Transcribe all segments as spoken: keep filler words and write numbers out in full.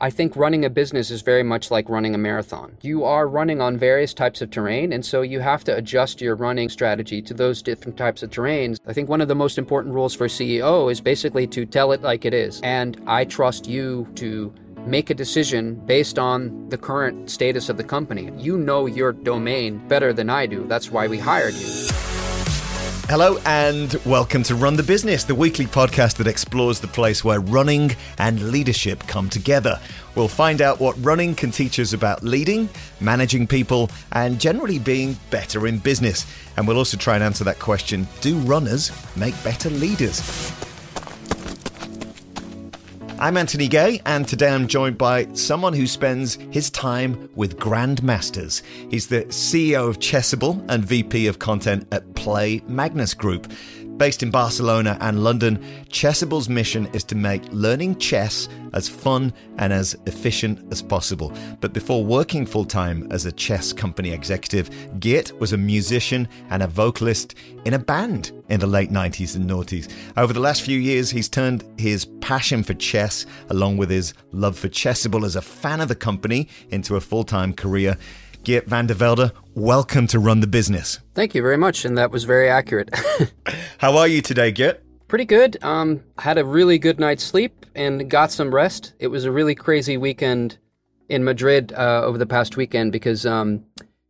I think running a business is very much like running a marathon. You are running on various types of terrain, and so you have to adjust your running strategy to those different types of terrains. I think one of the most important rules for a C E O is basically to tell it like it is. And I trust you to make a decision based on the current status of the company. You know your domain better than I do. That's why we hired you. Hello and welcome to Run The Business, the weekly podcast that explores the place where running and leadership come together. We'll find out what running can teach us about leading, managing people, and generally being better in business. And we'll also try and answer that question, do runners make better leaders? I'm Anthony Gay, and today I'm joined by someone who spends his time with grandmasters. He's the C E O of Chessable and V P of Content at Play Magnus Group. Based in Barcelona and London, Chessable's mission is to make learning chess as fun and as efficient as possible. But before working full-time as a chess company executive, Geert was a musician and a vocalist in a band in the late nineties and noughties. Over the last few years, he's turned his passion for chess, along with his love for Chessable as a fan of the company, into a full-time career. Geert van der Velde, welcome to Run The Business. Thank you very much, and that was very accurate. How are you today, Geert? Pretty good. Um, had a really good night's sleep and got some rest. It was a really crazy weekend in Madrid uh, over the past weekend because um,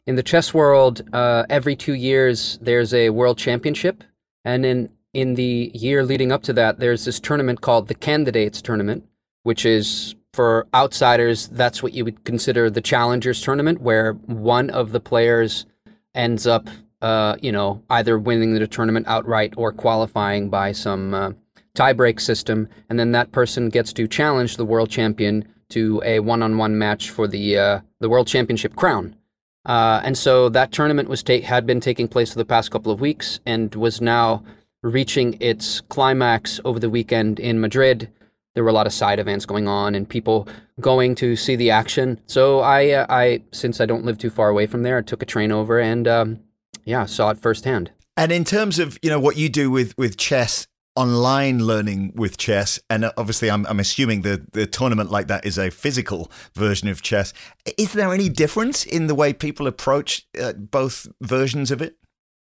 in the chess world, uh, every two years there's a world championship, and in, in the year leading up to that, there's this tournament called the Candidates Tournament, which is... for outsiders, that's what you would consider the Challengers Tournament, where one of the players ends up, uh, you know, either winning the tournament outright or qualifying by some uh, tie-break system, and then that person gets to challenge the world champion to a one-on-one match for the uh, the world championship crown. Uh, and so that tournament was ta- had been taking place for the past couple of weeks and was now reaching its climax over the weekend in Madrid. There were a lot of side events going on and people going to see the action. So I, uh, I since I don't live too far away from there, I took a train over and, um, yeah, saw it firsthand. And in terms of, you know, what you do with, with chess, online learning with chess, and obviously I'm, I'm assuming the, the tournament like that is a physical version of chess. Is there any difference in the way people approach uh, both versions of it?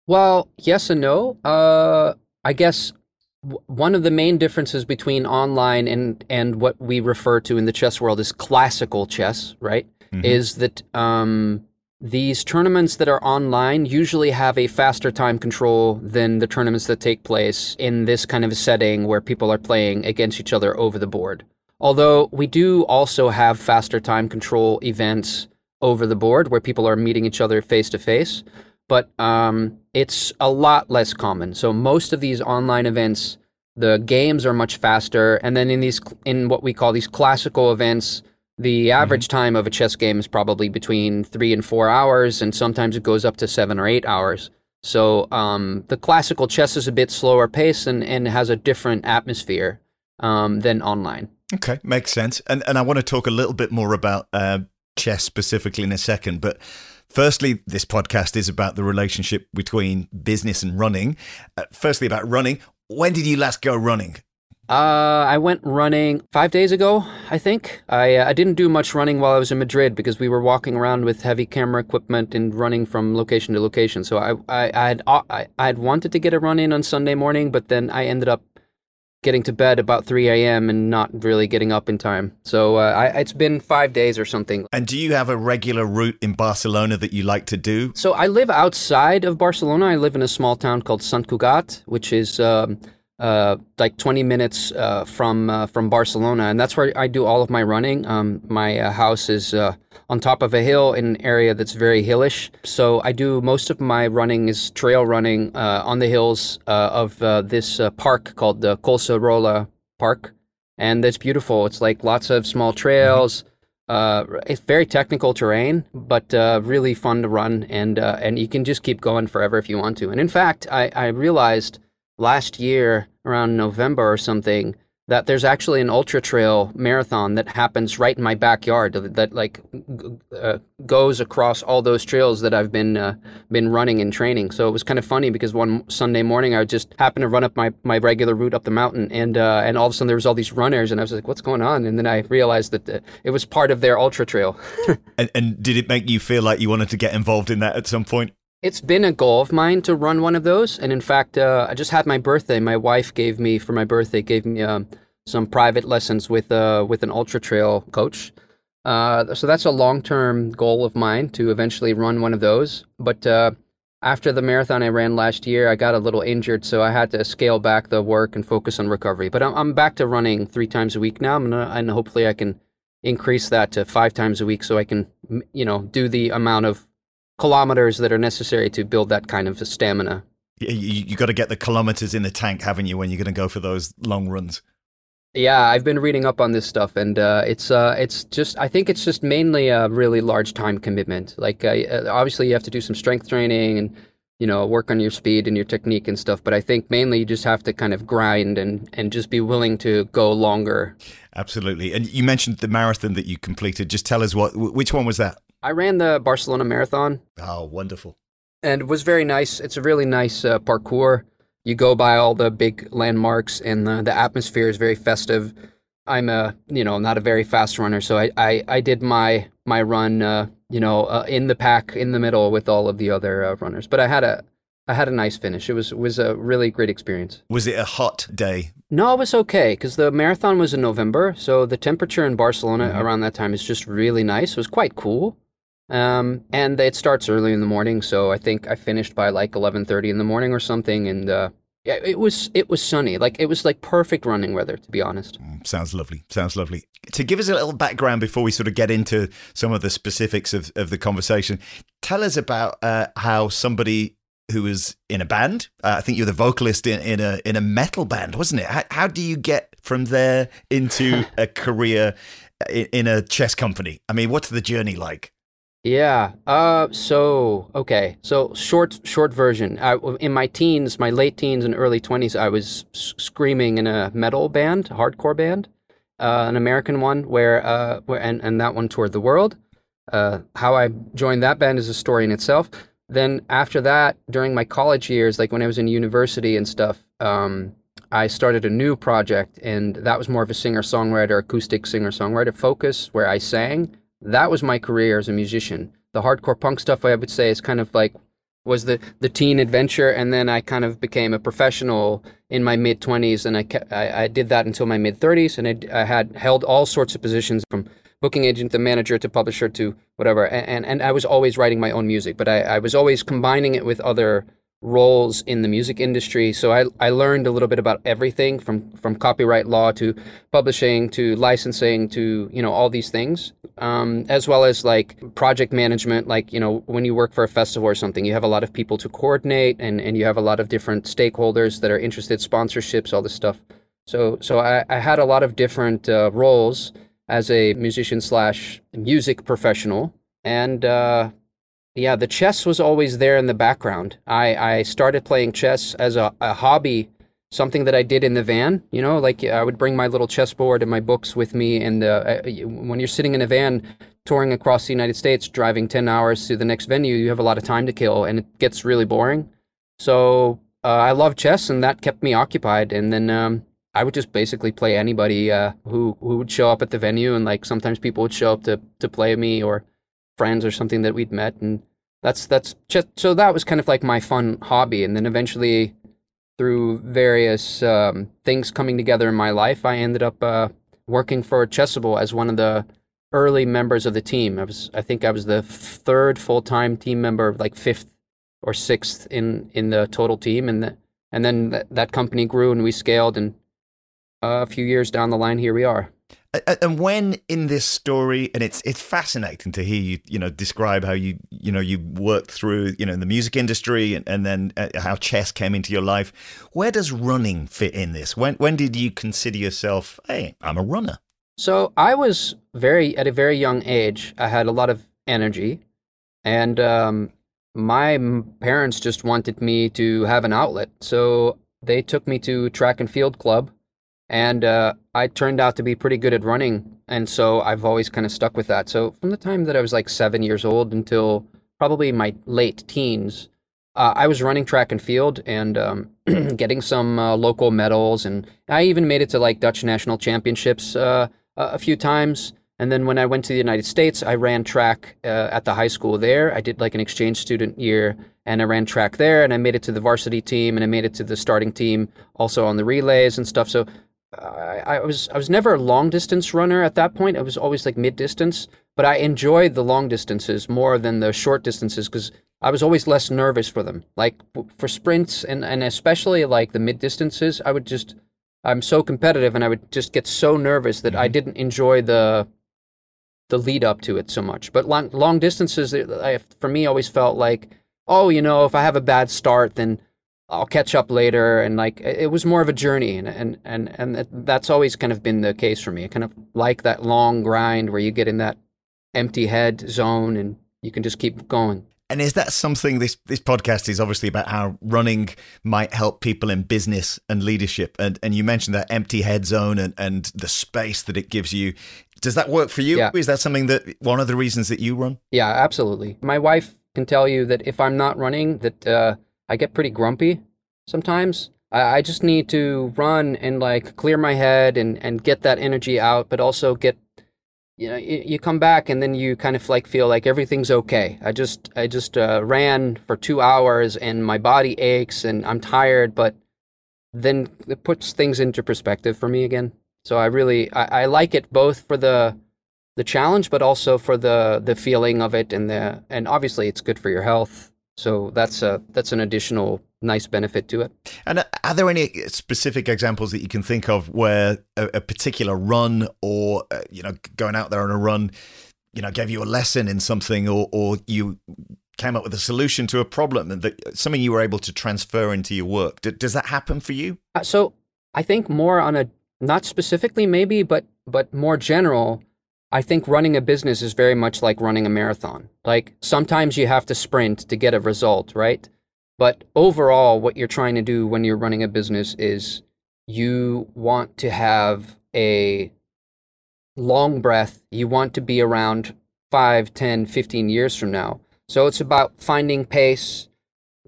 Well, yes and no. Uh, I guess... One of the main differences between online and, and what we refer to in the chess world is classical chess, right? Mm-hmm. Is that um, these tournaments that are online usually have a faster time control than the tournaments that take place in this kind of a setting where people are playing against each other over the board. Although we do also have faster time control events over the board where people are meeting each other face to face. But um, it's a lot less common. So most of these online events, the games are much faster. And then in these, in what we call these classical events, the average mm-hmm. time of a chess game is probably between three and four hours, and sometimes it goes up to seven or eight hours. So um, the classical chess is a bit slower paced and, and has a different atmosphere um, than online. Okay, makes sense. And and I want to talk a little bit more about uh, chess specifically in a second, but. Firstly, this podcast is about the relationship between business and running. Uh, firstly, about running. When did you last go running? Uh, I went running five days ago, I think. I uh, I didn't do much running while I was in Madrid because we were walking around with heavy camera equipment and running from location to location. So I I, I had I, I had wanted to get a run in on Sunday morning, but then I ended up getting to bed about three a.m. and not really getting up in time. So uh, I, it's been five days or something. And do you have a regular route in Barcelona that you like to do? So I live outside of Barcelona. I live in a small town called Sant Cugat, which is um, uh, like twenty minutes uh, from uh, from Barcelona. And that's where I do all of my running. Um, my uh, house is uh, on top of a hill in an area that's very hillish. So I do most of my running is trail running uh, on the hills uh, of uh, this uh, park called the Collserola Park. And it's beautiful. It's like lots of small trails. Mm-hmm. Uh, it's very technical terrain, but uh, really fun to run. And uh, and you can just keep going forever if you want to. And in fact, I, I realized last year around November or something that there's actually an ultra trail marathon that happens right in my backyard that, that like uh, goes across all those trails that I've been uh, been running and training. So it was kind of funny because one Sunday morning I just happened to run up my, my regular route up the mountain, and uh, and all of a sudden there was all these runners, and I was like, what's going on? And then I realized that uh, it was part of their ultra trail. and, and did it make you feel like you wanted to get involved in that at some point? It's been a goal of mine to run one of those, and in fact, uh, I just had my birthday. My wife gave me for my birthday gave me um, some private lessons with uh, with an ultra trail coach. Uh, so that's a long term goal of mine to eventually run one of those. But uh, after the marathon I ran last year, I got a little injured, so I had to scale back the work and focus on recovery. But I'm I'm back to running three times a week now, I'm gonna, and hopefully I can increase that to five times a week, so I can you know do the amount of kilometers that are necessary to build that kind of stamina. You, you got to get the kilometers in the tank, haven't you, when you're going to go for those long runs? Yeah, I've been reading up on this stuff, and uh, it's uh, it's just I think it's just mainly a really large time commitment. Like uh, obviously you have to do some strength training and you know work on your speed and your technique and stuff, but I think mainly you just have to kind of grind and and just be willing to go longer. Absolutely. And you mentioned the marathon that you completed. Just tell us what which one was that? I ran the Barcelona Marathon. Oh, wonderful. And it was very nice. It's a really nice uh, parkour. You go by all the big landmarks, and the, the atmosphere is very festive. I'm a, you know, not a very fast runner, so I, I, I did my my run, uh, you know, uh, in the pack, in the middle with all of the other uh, runners. But I had a I had a nice finish. It was was a really great experience. Was it a hot day? No, it was okay, because the marathon was in November, so the temperature in Barcelona mm-hmm. around that time is just really nice. It was quite cool. Um, and it starts early in the morning, so I think I finished by like eleven thirty in the morning or something, and uh, yeah, it was it was sunny. Like, it was like perfect running weather, to be honest. Mm, sounds lovely. Sounds lovely. To give us a little background before we sort of get into some of the specifics of, of the conversation, tell us about uh, how somebody who was in a band, uh, I think you're the vocalist in, in a in a metal band, wasn't it? How, how do you get from there into a career in, in a chess company? I mean, what's the journey like? Yeah. Uh. So okay. So short, short version. I, in my teens, my late teens and early twenties, I was s- screaming in a metal band, hardcore band, uh, an American one, where uh, where and, and that one toured the world. Uh, how I joined that band is a story in itself. Then after that, during my college years, like when I was in university and stuff, um, I started a new project, and that was more of a singer-songwriter, acoustic singer-songwriter focus, where I sang. That was my career as a musician. The hardcore punk stuff, I would say, is kind of like was the, the teen adventure, and then I kind of became a professional in my mid-twenties, and I, kept, I, I did that until my mid-thirties, and I, I had held all sorts of positions from booking agent to manager to publisher to whatever, and, and, and I was always writing my own music, but I, I was always combining it with other roles in the music industry. So I, I learned a little bit about everything from, from copyright law to publishing to licensing to, you know, all these things, um, as well as like project management. Like, you know, when you work for a festival or something, you have a lot of people to coordinate, and, and you have a lot of different stakeholders that are interested, sponsorships, all this stuff. So, so I, I had a lot of different uh, roles as a musician slash music professional. And, uh, Yeah, the chess was always there in the background. I, I started playing chess as a, a hobby, something that I did in the van. You know, like I would bring my little chessboard and my books with me. And uh, I, when you're sitting in a van touring across the United States, driving ten hours to the next venue, you have a lot of time to kill, and it gets really boring. So uh, I love chess, and that kept me occupied. And then um, I would just basically play anybody uh, who, who would show up at the venue. And like sometimes people would show up to, to play me or friends or something that we'd met. And That's that's just so that was kind of like my fun hobby. And then eventually, through various um, things coming together in my life, I ended up uh, working for Chessable as one of the early members of the team. I was I think I was the third full-time team member, like fifth or sixth in, in the total team. And the, and then th- that company grew and we scaled. And uh, a few years down the line, here we are. And when in this story, and it's it's fascinating to hear you you know describe how you you know you worked through you know the music industry and, and then how chess came into your life. Where does running fit in this? When when did you consider yourself, hey, I'm a runner? So I was very at a very young age. I had a lot of energy, and um, my parents just wanted me to have an outlet, so they took me to track and field club. And uh, I turned out to be pretty good at running. And so I've always kind of stuck with that. So from the time that I was like seven years old until probably my late teens, uh, I was running track and field and um, getting some uh, local medals. And I even made it to like Dutch national championships uh, a few times. And then when I went to the United States, I ran track uh, at the high school there. I did like an exchange student year and I ran track there and I made it to the varsity team and I made it to the starting team also on the relays and stuff. So uh, I was I was never a long distance runner at that point. I was always like mid distance, but I enjoyed the long distances more than the short distances because I was always less nervous for them. Like for sprints and, and especially like the mid distances, I would just, I'm so competitive and I would just get so nervous that mm-hmm. I didn't enjoy the the lead up to it so much. But long, long distances, I, for me, always felt like, oh, you know, if I have a bad start, then I'll catch up later. And like, it was more of a journey. And, and, and, and that's always kind of been the case for me. I kind of like that long grind where you get in that empty head zone and you can just keep going. And is that something, this, this podcast is obviously about how running might help people in business and leadership. And and you mentioned that empty head zone and, and the space that it gives you. Does that work for you? Yeah. Is that something that, one of the reasons that you run? Yeah, absolutely. My wife can tell you that if I'm not running, that uh, I get pretty grumpy sometimes. I, I just need to run and like clear my head and, and get that energy out, but also get, you know, you, you come back and then you kind of like feel like everything's okay. I just, I just uh, ran for two hours and my body aches and I'm tired, but then it puts things into perspective for me again. So I really, I, I like it both for the the challenge, but also for the, the feeling of it. And the and obviously it's good for your health. So that's a, that's an additional nice benefit to it. And are there any specific examples that you can think of where a, a particular run or, uh, you know, going out there on a run, you know, gave you a lesson in something or, or you came up with a solution to a problem and that something you were able to transfer into your work? D- does that happen for you? Uh, so I think more on a, not specifically maybe, but but more general, I think running a business is very much like running a marathon. Like sometimes you have to sprint to get a result, right? But overall, what you're trying to do when you're running a business is you want to have a long breath. You want to be around five, ten, fifteen years from now. So it's about finding pace,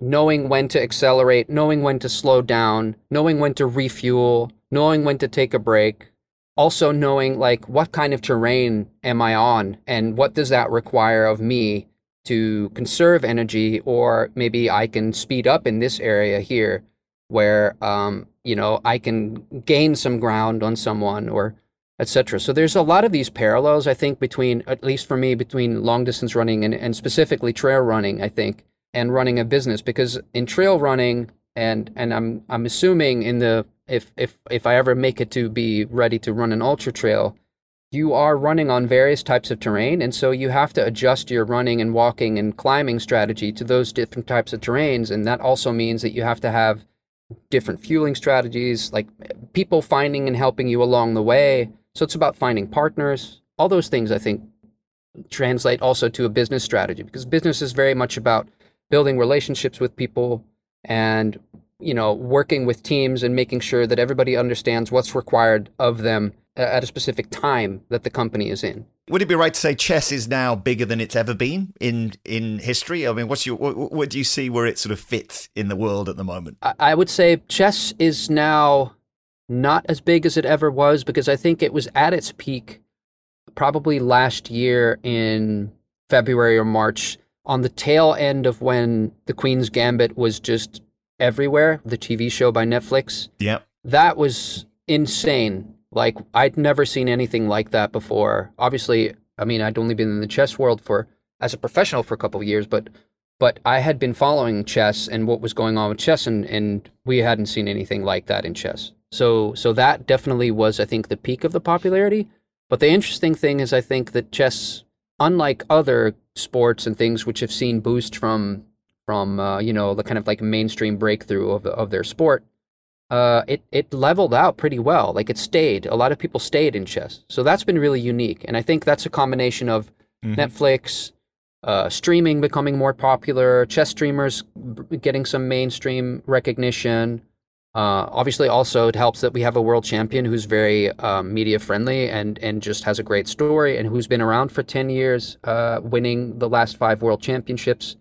knowing when to accelerate, knowing when to slow down, knowing when to refuel, knowing when to take a break, also knowing like what kind of terrain am I on and what does that require of me to conserve energy, or maybe I can speed up in this area here where, um, you know, I can gain some ground on someone or et cetera. So there's a lot of these parallels, I think, between, at least for me, between long distance running and, and specifically trail running, I think, and running a business, because in trail running and, and I'm, I'm assuming in the, If if if I ever make it to be ready to run an ultra trail, you are running on various types of terrain. And so you have to adjust your running and walking and climbing strategy to those different types of terrains. And that also means that you have to have different fueling strategies, like people finding and helping you along the way. So it's about finding partners. All those things, I think, translate also to a business strategy, because business is very much about building relationships with people and, you know, working with teams and making sure that everybody understands what's required of them at a specific time that the company is in. Would it be right to say chess is now bigger than it's ever been in, in history? I mean, what's your, what, what do you see where it sort of fits in the world at the moment? I, I would say chess is now not as big as it ever was, because I think it was at its peak probably last year in February or March, on the tail end of when the Queen's Gambit was just everywhere, the T V show by Netflix. Yep. That was insane. Like, I'd never seen anything like that before. Obviously, I mean, I'd only been in the chess world for, as a professional for a couple of years, but but I had been following chess and what was going on with chess, and, and we hadn't seen anything like that in chess. So so that definitely was, I think, the peak of the popularity. But the interesting thing is, I think that chess, unlike other sports and things which have seen boost from from, uh, you know, the kind of like mainstream breakthrough of of their sport, uh, it, it leveled out pretty well. Like it stayed. A lot of people stayed in chess. So that's been really unique. And I think that's a combination of mm-hmm. Netflix, uh, streaming becoming more popular, chess streamers getting some mainstream recognition, Uh, obviously, also, it helps that we have a world champion who's very um, media-friendly and, and just has a great story and who's been around for ten years, uh, winning the last five world championships.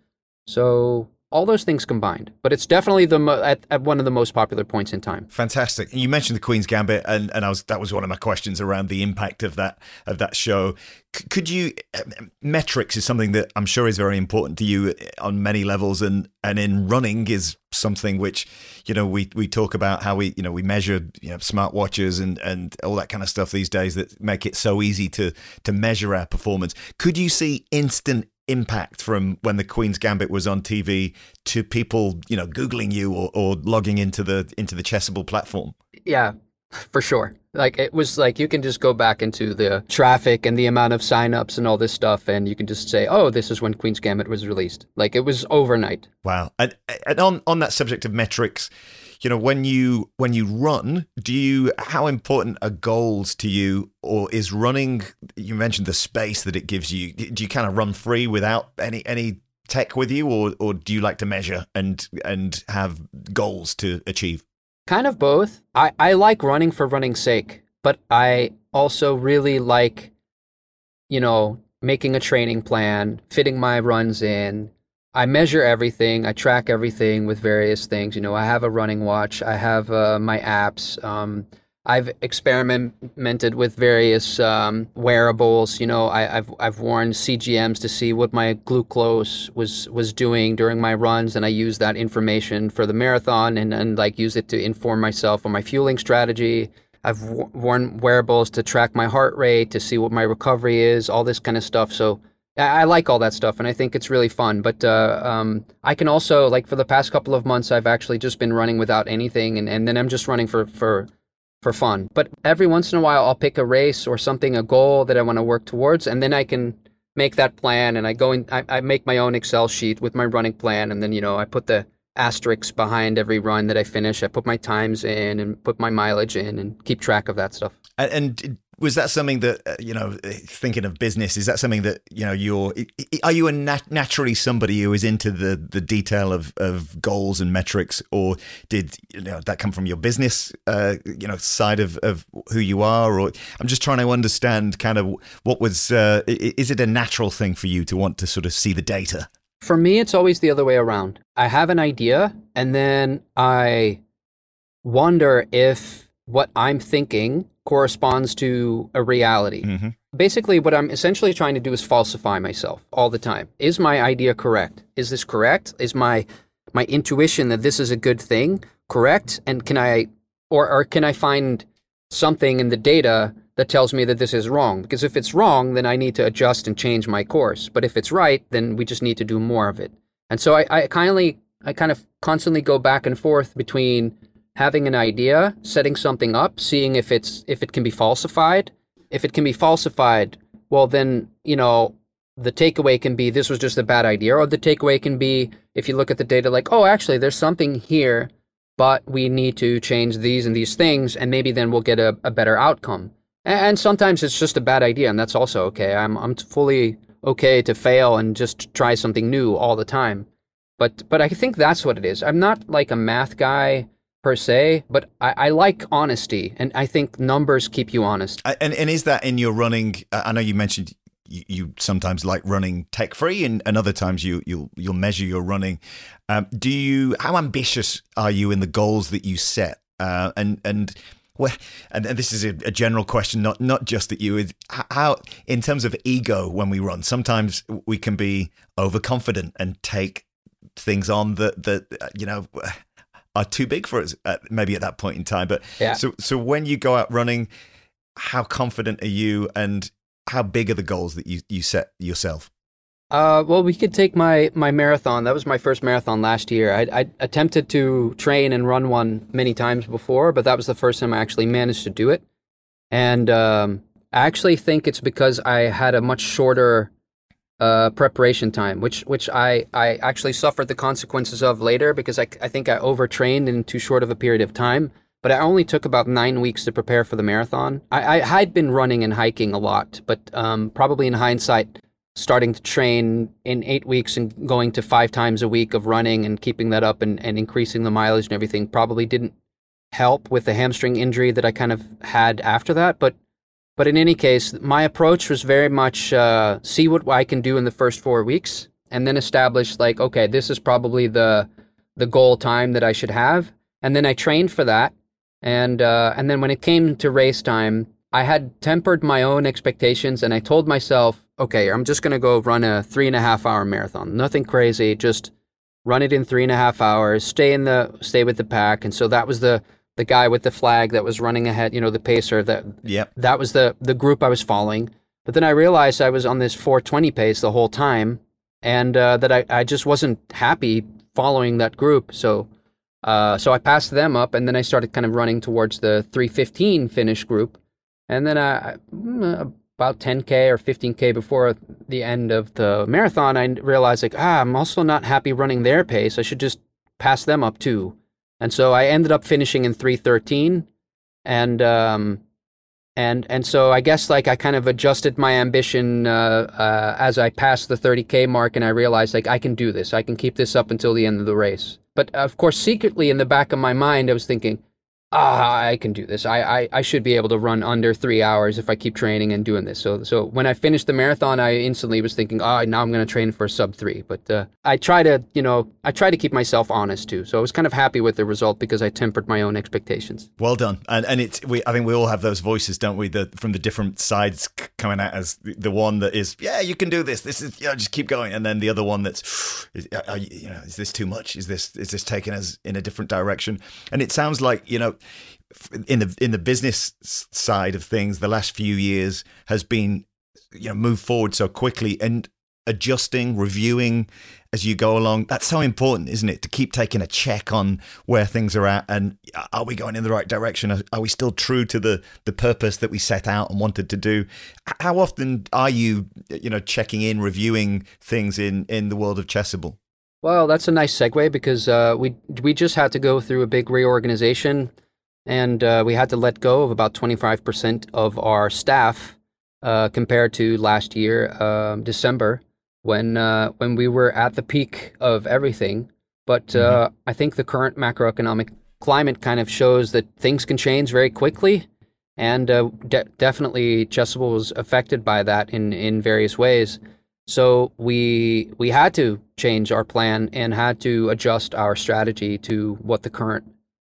So all those things combined. But it's definitely the mo- at, at one of the most popular points in time. Fantastic. You mentioned the Queen's Gambit, and, and I was that was one of my questions around the impact of that of that show. C- could you uh, metrics is something that I'm sure is very important to you on many levels, and and in running is something which, you know, we we talk about how we, you know, we measure, you know, smartwatches and and all that kind of stuff these days that make it so easy to to measure our performance. Could you see instant impact from when the Queen's Gambit was on T V to people, you know, Googling you or, or logging into the into the Chessable platform? Yeah, for sure. Like, it was like, you can just go back into the traffic and the amount of signups and all this stuff, and you can just say, oh, this is when Queen's Gambit was released. Like, it was overnight. Wow. And and on on that subject of metrics, you know, when you when you run, do you how important are goals to you, or is running? You mentioned the space that it gives you. Do you kind of run free without any any tech with you, or or do you like to measure and and have goals to achieve? Kind of both. I, I like running for running's sake, but I also really like, you know, making a training plan, fitting my runs in. I measure everything. I track everything with various things. You know, I have a running watch. I have uh, my apps. Um, I've experimented with various um, wearables. You know, I, I've I've worn C G Ms to see what my glucose was was doing during my runs, and I use that information for the marathon and, and like use it to inform myself on my fueling strategy. I've w- worn wearables to track my heart rate to see what my recovery is. All this kind of stuff. So I like all that stuff, and I think it's really fun. But uh, um, I can also, like, for the past couple of months, I've actually just been running without anything, and, and then I'm just running for, for for fun. But every once in a while, I'll pick a race or something, a goal that I want to work towards, and then I can make that plan, and I go in, I, I make my own Excel sheet with my running plan, and then, you know, I put the asterisks behind every run that I finish. I put my times in and put my mileage in and keep track of that stuff. And, and was that something that, you know, thinking of business, is that something that, you know, you're, are you a nat- naturally somebody who is into the, the detail of, of goals and metrics, or did, you know, that come from your business, uh, you know, side of, of who you are? Or I'm just trying to understand kind of what was, uh, is it a natural thing for you to want to sort of see the data? For me, it's always the other way around. I have an idea, and then I wonder if what I'm thinking corresponds to a reality. Mm-hmm. Basically, what I'm essentially trying to do is falsify myself all the time. Is my idea correct? Is this correct? Is my my intuition that this is a good thing correct? And can I, or, or can I find something in the data that tells me that this is wrong? Because if it's wrong, then I need to adjust and change my course. But if it's right, then we just need to do more of it. And so I, I kindly, I kind of constantly go back and forth between having an idea, setting something up, seeing if it's if it can be falsified. If it can be falsified, well, then, you know, the takeaway can be this was just a bad idea, or the takeaway can be, if you look at the data, like, oh, actually, there's something here, but we need to change these and these things, and maybe then we'll get a, a better outcome. And, and sometimes it's just a bad idea, and that's also okay. I'm I'm fully okay to fail and just try something new all the time. But but I think that's what it is. I'm not like a math guy per se, but I, I like honesty, and I think numbers keep you honest. And and is that in your running? I know you mentioned you, you sometimes like running tech free, and, and other times you you'll you'll measure your running. Um, do you? How ambitious are you in the goals that you set? Uh, and and well, and, and this is a, a general question, not not just at you. Is how in terms of ego when we run? Sometimes we can be overconfident and take things on that that you know. are too big for us uh, maybe at that point in time. But yeah. so so when you go out running, how confident are you, and how big are the goals that you, you set yourself? Uh, well, we could take my, my marathon. That was my first marathon last year. I, I attempted to train and run one many times before, but that was the first time I actually managed to do it. And um, I actually think it's because I had a much shorter Uh, preparation time, which which I, I actually suffered the consequences of later, because I, I think I overtrained in too short of a period of time. But I only took about nine weeks to prepare for the marathon. I, I had been running and hiking a lot, but um, probably in hindsight, starting to train in eight weeks and going to five times a week of running and keeping that up and, and increasing the mileage and everything probably didn't help with the hamstring injury that I kind of had after that. But but in any case, my approach was very much uh, see what I can do in the first four weeks and then establish like, okay, this is probably the the goal time that I should have. And then I trained for that. And uh, and then when it came to race time, I had tempered my own expectations and I told myself, okay, I'm just going to go run a three and a half hour marathon. Nothing crazy, just run it in three and a half hours, stay in the, stay with the pack. And so that was the, the guy with the flag that was running ahead, you know, the pacer that, yep. that was the, the group I was following. But then I realized I was on this four twenty pace the whole time and uh, that I, I just wasn't happy following that group. So, uh, so I passed them up and then I started kind of running towards the three fifteen finish group. And then I, about ten K or fifteen K before the end of the marathon, I realized like, ah, I'm also not happy running their pace. I should just pass them up too. And so I ended up finishing in three thirteen. And um, and and so I guess like I kind of adjusted my ambition uh, uh, as I passed the thirty K mark and I realized like, I can do this. I can keep this up until the end of the race. But of course, secretly in the back of my mind, I was thinking, ah, I can do this. I, I, I should be able to run under three hours if I keep training and doing this. So so when I finished the marathon, I instantly was thinking, ah, oh, now I'm going to train for a sub three. But uh, I try to, you know, I try to keep myself honest too. So I was kind of happy with the result because I tempered my own expectations. Well done. And and it's we I think we all have those voices, don't we? The from the different sides coming at us. The, the one that is, yeah, you can do this. This is, yeah, just keep going. And then the other one that's, you know, is this too much? Is this is this taking us in a different direction? And it sounds like, you know, in the in the business side of things, the last few years has been, you know, moved forward so quickly and adjusting, reviewing as you go along. That's so important, isn't it? To keep taking a check on where things are at and are we going in the right direction? Are we still true to the the purpose that we set out and wanted to do? How often are you, you know, checking in, reviewing things in in the world of Chessable? Well, that's a nice segue because uh, we we just had to go through a big reorganization and uh, we had to let go of about twenty-five percent of our staff uh, compared to last year, uh, December, when uh, when we were at the peak of everything. But mm-hmm. uh, I think the current macroeconomic climate kind of shows that things can change very quickly. And uh, de- definitely Chessable was affected by that in, in various ways. So we we had to change our plan and had to adjust our strategy to what the current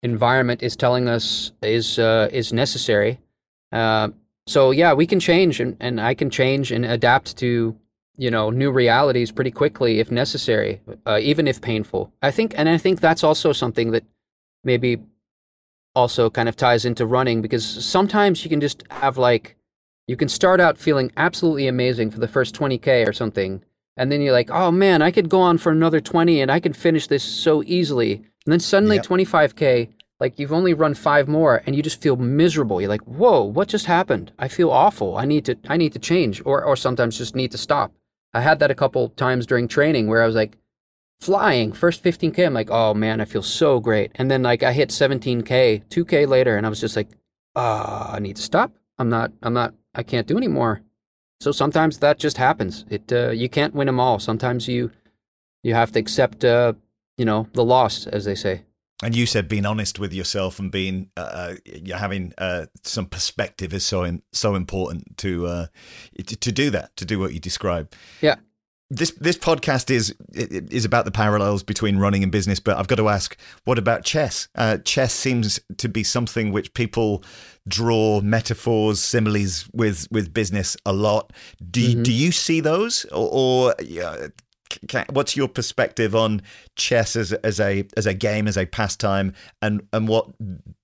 environment is telling us is uh, is necessary. Uh, so yeah, we can change and, and I can change and adapt to, you know, new realities pretty quickly if necessary, uh, even if painful. I think and I think that's also something that maybe also kind of ties into running because sometimes you can just have like, you can start out feeling absolutely amazing for the first twenty K or something. And then you're like, oh man, I could go on for another twenty and I could finish this so easily. And then suddenly yep. twenty-five K, like you've only run five more and you just feel miserable. You're like, whoa, what just happened? I feel awful. I need to, I need to change or, or sometimes just need to stop. I had that a couple times during training where I was like flying first fifteen K. I'm like, oh man, I feel so great. And then like I hit seventeen K, two K later. And I was just like, ah, oh, I need to stop. I'm not, I'm not, I can't do anymore. So sometimes that just happens. It uh, you can't win them all. Sometimes you you have to accept uh, you know, the loss, as they say. And you said being honest with yourself and being uh, having uh, some perspective is so in, so important to uh, to do that, to do what you describe. Yeah. This this podcast is is about the parallels between running and business, but I've got to ask, what about chess? Uh, chess seems to be something which people draw metaphors, similes with, with business a lot. Do mm-hmm. you, do you see those, or, or uh, can, what's your perspective on chess as as a as a game, as a pastime, and and what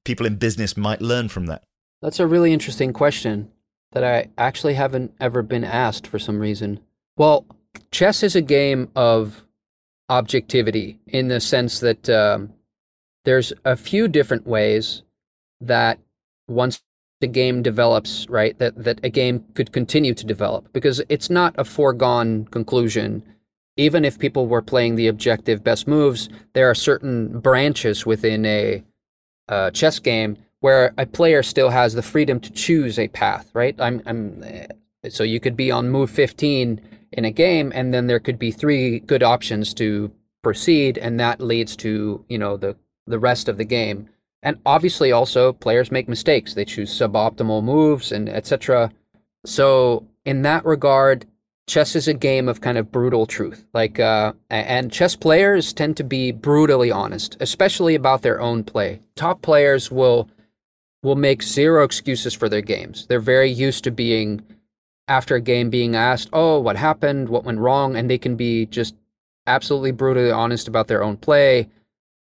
people in business might learn from that? That's a really interesting question that I actually haven't ever been asked for some reason. Well. Chess is a game of objectivity in the sense that um, there's a few different ways that once the game develops, right, that, that a game could continue to develop because it's not a foregone conclusion. Even if people were playing the objective best moves, there are certain branches within a uh, chess game where a player still has the freedom to choose a path, right? I'm, I'm so you could be on move fifteen in a game, and then there could be three good options to proceed, and that leads to, you know, the the rest of the game. And obviously also players make mistakes. They choose suboptimal moves and et cetera. So in that regard, chess is a game of kind of brutal truth. Like, uh, and chess players tend to be brutally honest, especially about their own play. Top players will will make zero excuses for their games. They're very used to being, after a game, being asked, oh, what happened? What went wrong? And they can be just absolutely brutally honest about their own play.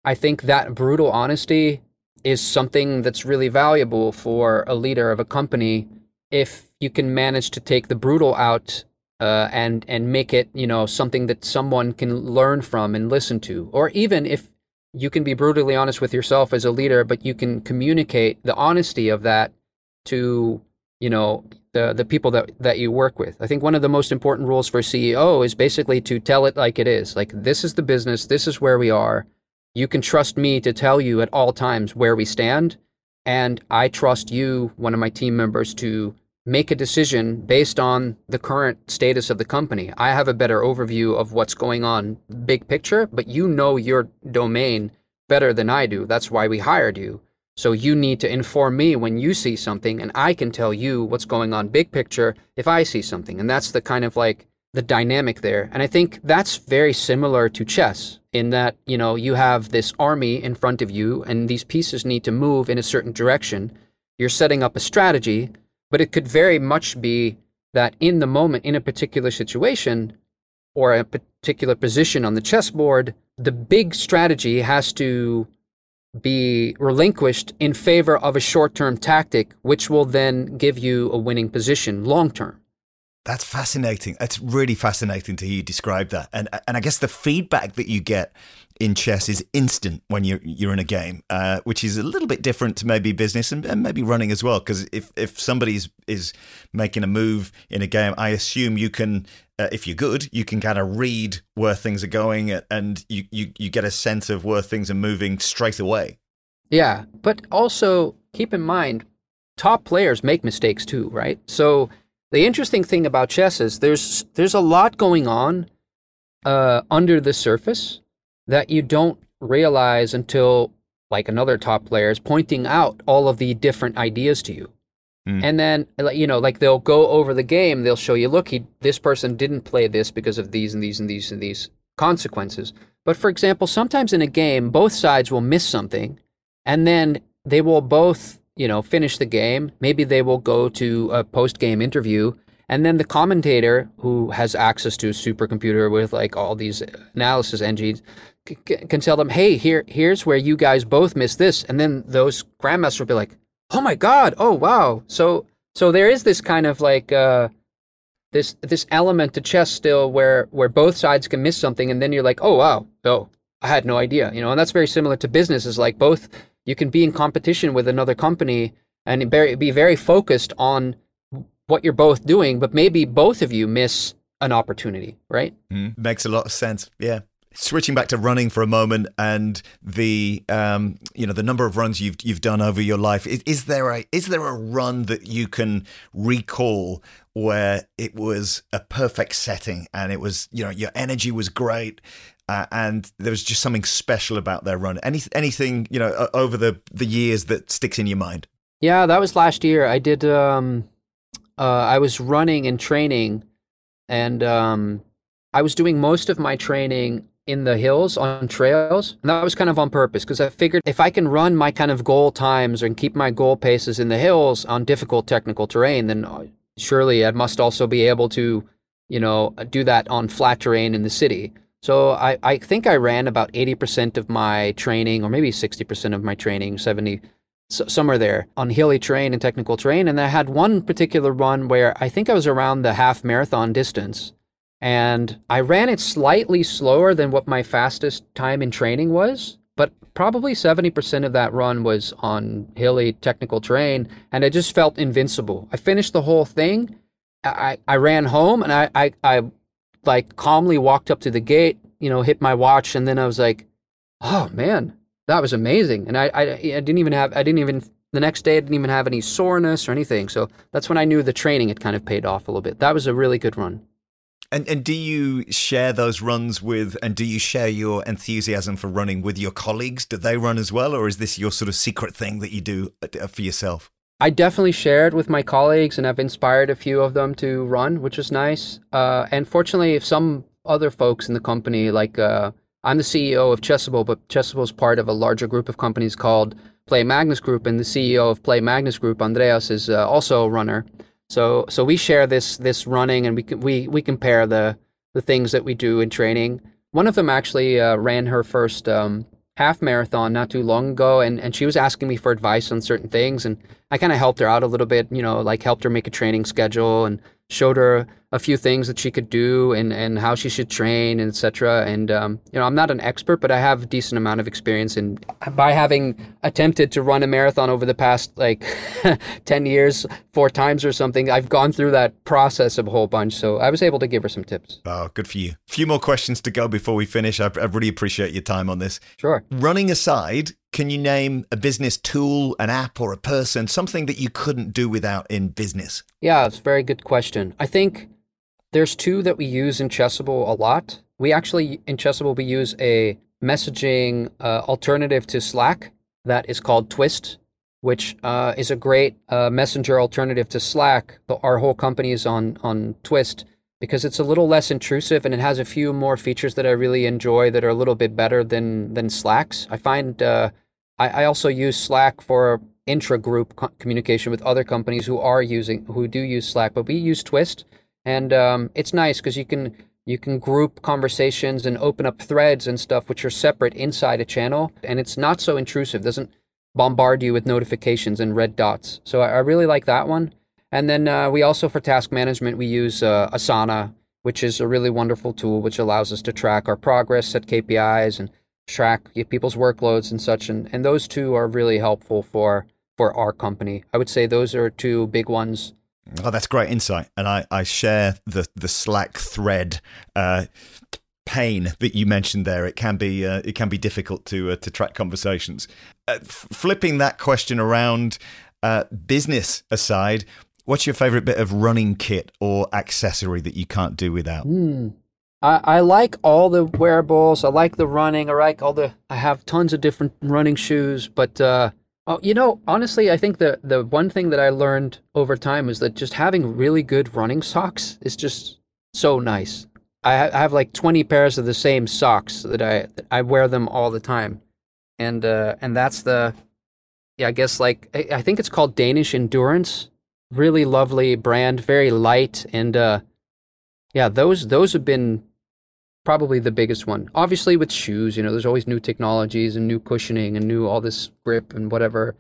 I think that brutal honesty is something that's really valuable for a leader of a company if you can manage to take the brutal out uh, and and make it, you know, something that someone can learn from and listen to. Or even if you can be brutally honest with yourself as a leader, but you can communicate the honesty of that to, you know, the the people that, that you work with. I think one of the most important rules for a C E O is basically to tell it like it is. Like, this is the business, this is where we are. You can trust me to tell you at all times where we stand, and I trust you, one of my team members, to make a decision based on the current status of the company. I have a better overview of what's going on, big picture, but you know your domain better than I do. That's why we hired you. So you need to inform me when you see something, and I can tell you what's going on, big picture, if I see something. And that's the kind of like the dynamic there. And I think that's very similar to chess in that, you know, you have this army in front of you and these pieces need to move in a certain direction. You're setting up a strategy, but it could very much be that in the moment, in a particular situation or a particular position on the chessboard, the big strategy has to be relinquished in favor of a short-term tactic, which will then give you a winning position long-term. That's fascinating. It's really fascinating to hear you describe that. And and I guess the feedback that you get in chess is instant when you're, you're in a game, uh, which is a little bit different to maybe business and, and maybe running as well. Because if, if somebody is making a move in a game, I assume you can, uh, if you're good, you can kind of read where things are going and you, you, you get a sense of where things are moving straight away. Yeah, but also keep in mind, top players make mistakes too, right? So the interesting thing about chess is there's there's a lot going on uh, under the surface that you don't realize until like another top player is pointing out all of the different ideas to you. Mm. And then, you know, like they'll go over the game, they'll show you, look, he, this person didn't play this because of these and these and these and these consequences. But for example, sometimes in a game, both sides will miss something and then they will both, you know, finish the game. Maybe they will go to a post-game interview, and then the commentator who has access to a supercomputer with like all these analysis engines c- c- can tell them, hey, here, here's where you guys both missed this. And then those grandmasters will be like, oh my God, oh wow. So, so there is this kind of like, uh, this, this element to chess still where, where both sides can miss something. And then you're like, oh wow, oh, I had no idea, you know, and that's very similar to business is like both. You can be in competition with another company and be very focused on what you're both doing, but maybe both of you miss an opportunity, right? Mm, makes a lot of sense. Yeah. Switching back to running for a moment and the um, you know, the number of runs you've you've done over your life, is, is there a is there a run that you can recall where it was a perfect setting and it was, you know, your energy was great? Uh, and there was just something special about their run. Any, anything, you know, uh, over the, the years that sticks in your mind? Yeah, that was last year. I did, um, uh, I was running and training, and um, I was doing most of my training in the hills on trails. And that was kind of on purpose because I figured if I can run my kind of goal times and keep my goal paces in the hills on difficult technical terrain, then surely I must also be able to, you know, do that on flat terrain in the city. So I, I think I ran about eighty percent of my training, or maybe sixty percent of my training, seventy, so somewhere there, on hilly terrain and technical terrain. And I had one particular run where I think I was around the half marathon distance, and I ran it slightly slower than what my fastest time in training was, but probably seventy percent of that run was on hilly technical terrain, and I just felt invincible. I finished the whole thing. I, I ran home, and I... I, I like calmly walked up to the gate, you know, hit my watch. And then I was like, oh man, that was amazing. And I, I, I didn't even have, I didn't even, the next day I didn't even have any soreness or anything. So that's when I knew the training had kind of paid off a little bit. That was a really good run. And and do you share those runs with, and do you share your enthusiasm for running with your colleagues? Do they run as well, or is this your sort of secret thing that you do for yourself? I definitely share it with my colleagues, and I've inspired a few of them to run, which is nice. Uh, and fortunately, if some other folks in the company, like uh, I'm the C E O of Chessable, but Chessable is part of a larger group of companies called Play Magnus Group, and the C E O of Play Magnus Group, Andreas, is uh, also a runner. So, so we share this this running, and we we we compare the the things that we do in training. One of them actually uh, ran her first um, half marathon not too long ago, and, and she was asking me for advice on certain things, and I kind of helped her out a little bit, you know, like helped her make a training schedule and showed her a few things that she could do and, and how she should train, et cetera. And um, you know, I'm not an expert, but I have a decent amount of experience, and by having attempted to run a marathon over the past like ten years, four times or something, I've gone through that process a whole bunch. So I was able to give her some tips. Oh, good for you. A few more questions to go before we finish. I, I really appreciate your time on this. Sure. Running aside, can you name a business tool, an app, or a person, something that you couldn't do without in business? Yeah, it's a very good question. I think there's two that we use in Chessable a lot. We actually, in Chessable, we use a messaging uh, alternative to Slack that is called Twist, which uh, is a great uh, messenger alternative to Slack. Our whole company is on, on Twist because it's a little less intrusive, and it has a few more features that I really enjoy that are a little bit better than than Slack's. I find uh, I, I also use Slack for intra-group co- communication with other companies who are using who do use Slack, but we use Twist. And um, it's nice because you can you can group conversations and open up threads and stuff which are separate inside a channel, and it's not so intrusive. It doesn't bombard you with notifications and red dots. So I, I really like that one. And then uh, we also, for task management, we use uh, Asana, which is a really wonderful tool which allows us to track our progress, set K P Is, and track people's workloads and such. And, and those two are really helpful for, for our company. I would say those are two big ones. Oh, that's great insight. And I, I share the, the Slack thread uh, pain that you mentioned there. It can be uh, it can be difficult to, uh, to track conversations. Uh, f- flipping that question around, uh, business aside, what's your favorite bit of running kit or accessory that you can't do without? Mm. I, I like all the wearables. I like the running. I like all the. I have tons of different running shoes. But uh, oh, you know, honestly, I think the the one thing that I learned over time is that just having really good running socks is just so nice. I, ha- I have like twenty pairs of the same socks that I I wear them all the time, and uh, and that's the yeah. I guess like I, I think it's called Danish Endurance. Really lovely brand, very light, and uh, yeah, those those have been probably the biggest one. Obviously, with shoes, you know, there's always new technologies and new cushioning and new all this grip and whatever,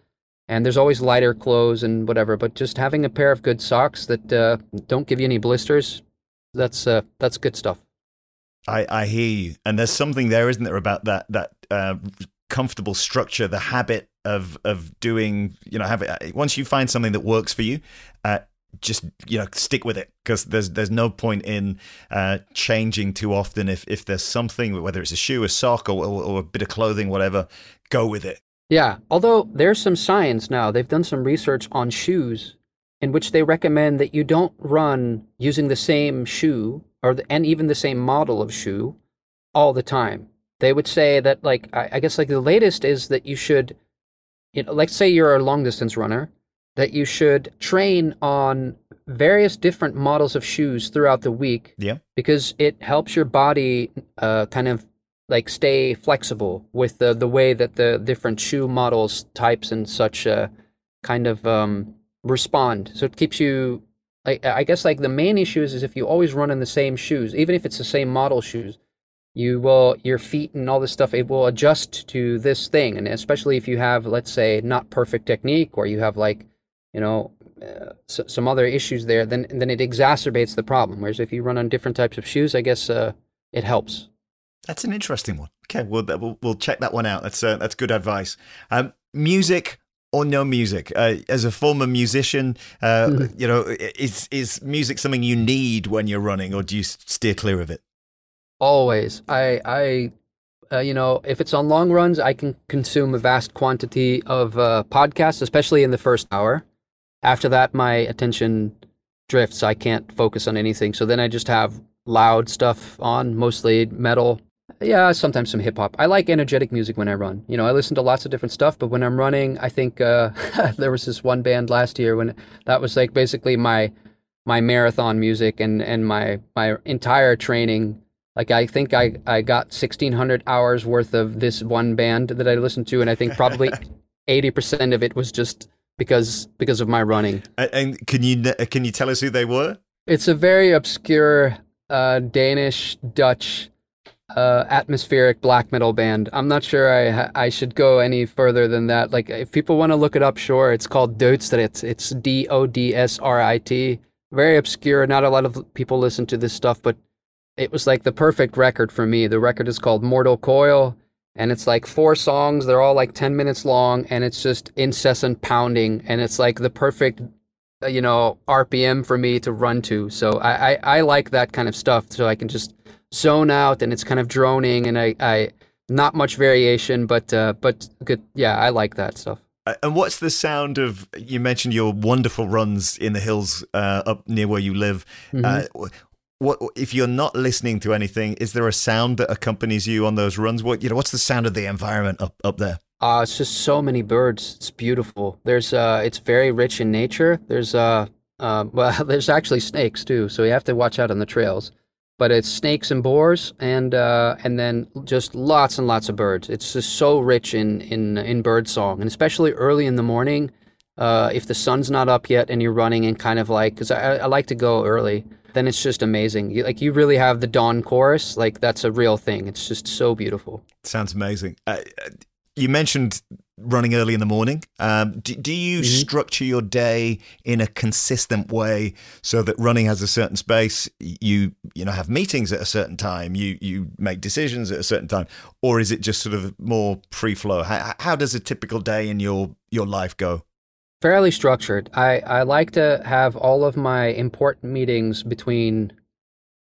and there's always lighter clothes and whatever. But just having a pair of good socks that uh, don't give you any blisters, that's uh, that's good stuff. I I hear you, and there's something there, isn't there, about that that uh, comfortable structure, the habit of of doing, you know, have it, once you find something that works for you, uh, just, you know, stick with it, because there's there's no point in uh, changing too often. If, if there's something, whether it's a shoe, a sock, or, or, or a bit of clothing, whatever, go with it. Yeah, although there's some science now. They've done some research on shoes in which they recommend that you don't run using the same shoe or the, and even the same model of shoe all the time. They would say that, like, I, I guess like the latest is that you should, you know, let's say you're a long distance runner, that you should train on various different models of shoes throughout the week. Yeah. Because it helps your body uh, kind of like stay flexible with the, the way that the different shoe models, types, and such uh, kind of um, respond. So it keeps you, I, I guess like the main issue is, is if you always run in the same shoes, even if it's the same model shoes, you will, your feet and all this stuff, it will adjust to this thing. And especially if you have, let's say, not perfect technique, or you have like, you know, uh, s- some other issues there, then then it exacerbates the problem. Whereas if you run on different types of shoes, I guess uh, it helps. That's an interesting one. Okay, we'll we'll, we'll check that one out. That's uh, that's good advice. Um, music or no music? Uh, as a former musician, uh, mm-hmm. you know, is is music something you need when you're running, or do you steer clear of it? Always. I, I uh, you know, if it's on long runs, I can consume a vast quantity of uh, podcasts, especially in the first hour. After that, my attention drifts, I can't focus on anything. So then I just have loud stuff on, mostly metal. Yeah, sometimes some hip hop. I like energetic music when I run. You know, I listen to lots of different stuff, but when I'm running, I think uh, there was this one band last year when that was like basically my my marathon music and, and my, my entire training. Like I think I, I got sixteen hundred hours worth of this one band that I listened to, and I think probably eighty percent of it was just because because of my running. And can you can you tell us who they were? It's a very obscure uh, Danish Dutch Uh, atmospheric black metal band. I'm not sure I I should go any further than that. Like, if people want to look it up, sure. It's called Dödsrit. It's D O D S R I T. Very obscure. Not a lot of people listen to this stuff, but it was like the perfect record for me. The record is called Mortal Coil, and it's like four songs. They're all like ten minutes long, and it's just incessant pounding, and it's like the perfect, you know, R P M for me to run to. So I, I, I like that kind of stuff, so I can just zone out, and it's kind of droning, and I, I not much variation, but uh, but good. Yeah, I like that stuff. And what's the sound of? You mentioned your wonderful runs in the hills uh, up near where you live. Mm-hmm. Uh, what if you're not listening to anything? Is there a sound that accompanies you on those runs? What you know? What's the sound of the environment up up there? Uh, it's just so many birds. It's beautiful. There's uh, it's very rich in nature. There's uh, uh, well, there's actually snakes too, so you have to watch out on the trails. But it's snakes and boars, and uh, and then just lots and lots of birds. It's just so rich in in, in bird song, and especially early in the morning, uh, if the sun's not up yet and you're running and kind of like, because I, I like to go early, then it's just amazing. You, like you really have the dawn chorus. Like that's a real thing. It's just so beautiful. Sounds amazing. Uh, you mentioned running early in the morning. Um, do, do you mm-hmm. structure your day in a consistent way so that running has a certain space? You you know have meetings at a certain time. You you make decisions at a certain time, or is it just sort of more free flow? How, how does a typical day in your your life go? Fairly structured. I I like to have all of my important meetings between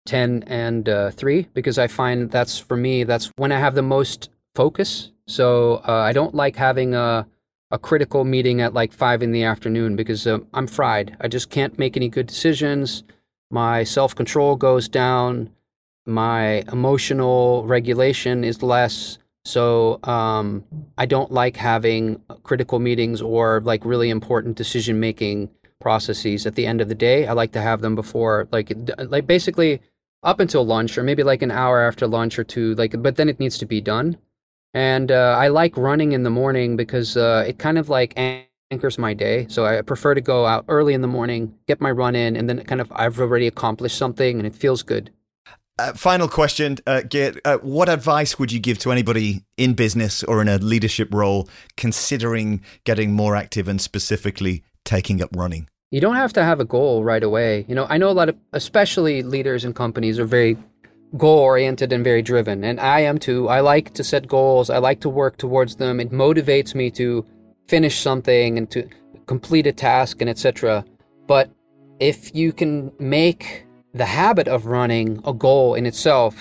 ten and uh, three, because I find that's for me that's when I have the most focus. So uh, I don't like having a, a critical meeting at like five in the afternoon, because uh, I'm fried. I just can't make any good decisions. My self-control goes down. My emotional regulation is less. So um, I don't like having critical meetings or like really important decision-making processes at the end of the day. I like to have them before, like like basically up until lunch, or maybe like an hour after lunch or two, like, but then it needs to be done. And uh, I like running in the morning because uh, it kind of like anchors my day. So I prefer to go out early in the morning, get my run in, and then kind of I've already accomplished something and it feels good. Uh, final question, uh, Geert. Uh, what advice would you give to anybody in business or in a leadership role considering getting more active and specifically taking up running? You don't have to have a goal right away. You know, I know a lot of, especially leaders and companies are very goal-oriented and very driven, and I am too. I like to set goals. I like to work towards them. It motivates me to finish something and to complete a task and et cetera. But if you can make the habit of running a goal in itself,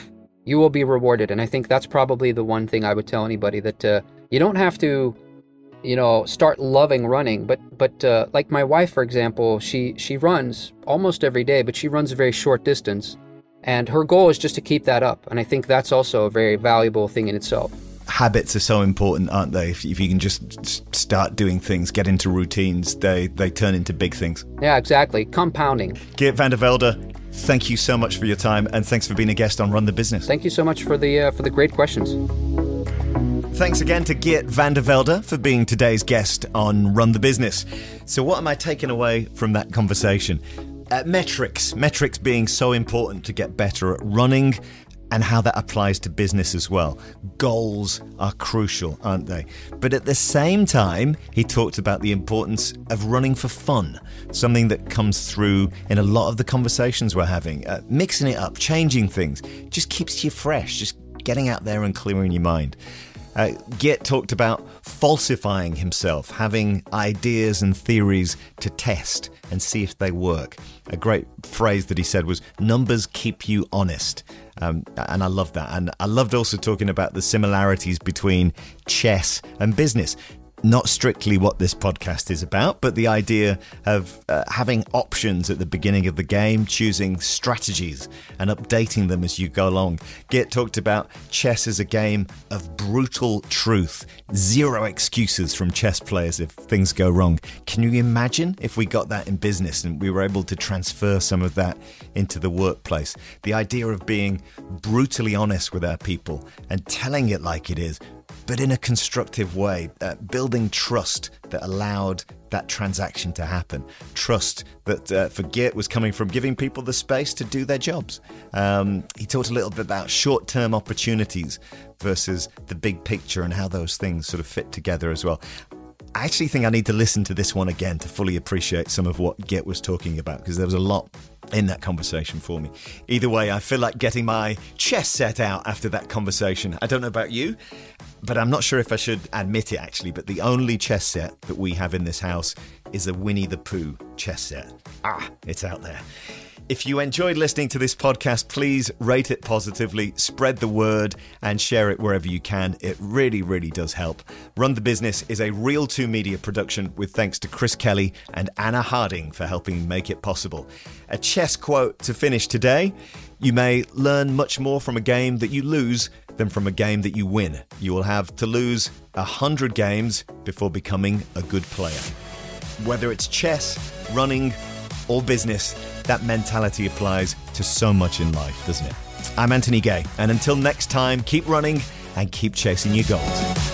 you will be rewarded. And I think that's probably the one thing I would tell anybody, that uh, you don't have to, you know, start loving running. But but uh, like my wife, for example, she she runs almost every day, but she runs a very short distance. And her goal is just to keep that up. And I think that's also a very valuable thing in itself. Habits are so important, aren't they? If, if you can just start doing things, get into routines, they, they turn into big things. Yeah, exactly. Compounding. Geert van der Velde, thank you so much for your time. And thanks for being a guest on Run the Business. Thank you so much for the, uh, for the great questions. Thanks again to Geert van der Velde for being today's guest on Run the Business. So what am I taking away from that conversation? Uh, metrics, metrics being so important to get better at running, and how that applies to business as well. Goals are crucial, aren't they? But at the same time, he talked about the importance of running for fun, something that comes through in a lot of the conversations we're having. Uh, mixing it up, changing things, just keeps you fresh, just getting out there and clearing your mind. Uh, Geert talked about falsifying himself, having ideas and theories to test and see if they work. A great phrase that he said was, numbers keep you honest. Um, and I love that. And I loved also talking about the similarities between chess and business. not strictly what this podcast is about, but the idea of uh, having options at the beginning of the game, choosing strategies and updating them as you go along. Geert talked about chess as a game of brutal truth, zero excuses from chess players if things go wrong. Can you imagine if we got that in business and we were able to transfer some of that into the workplace? The idea of being brutally honest with our people and telling it like it is, but in a constructive way, uh, building trust that allowed that transaction to happen. Trust that uh, for Geert was coming from giving people the space to do their jobs. Um, he talked a little bit about short-term opportunities versus the big picture and how those things sort of fit together as well. I actually think I need to listen to this one again to fully appreciate some of what Geert was talking about, because there was a lot in that conversation for me. Either way, I feel like getting my chess set out after that conversation. I don't know about you, but I'm not sure if I should admit it actually, but the only chess set that we have in this house is a Winnie the Pooh chess set. Ah, it's out there. If you enjoyed listening to this podcast, please rate it positively, spread the word, and share it wherever you can. It really, really does help. Run the Business is a Reel two Media production, with thanks to Chris Kelly and Anna Harding for helping make it possible. A chess quote to finish today: you may learn much more from a game that you lose than from a game that you win. You will have to lose a hundred games before becoming a good player. Whether it's chess, running, or business, that mentality applies to so much in life, doesn't it? I'm Anthony Gay, and until next time, keep running and keep chasing your goals.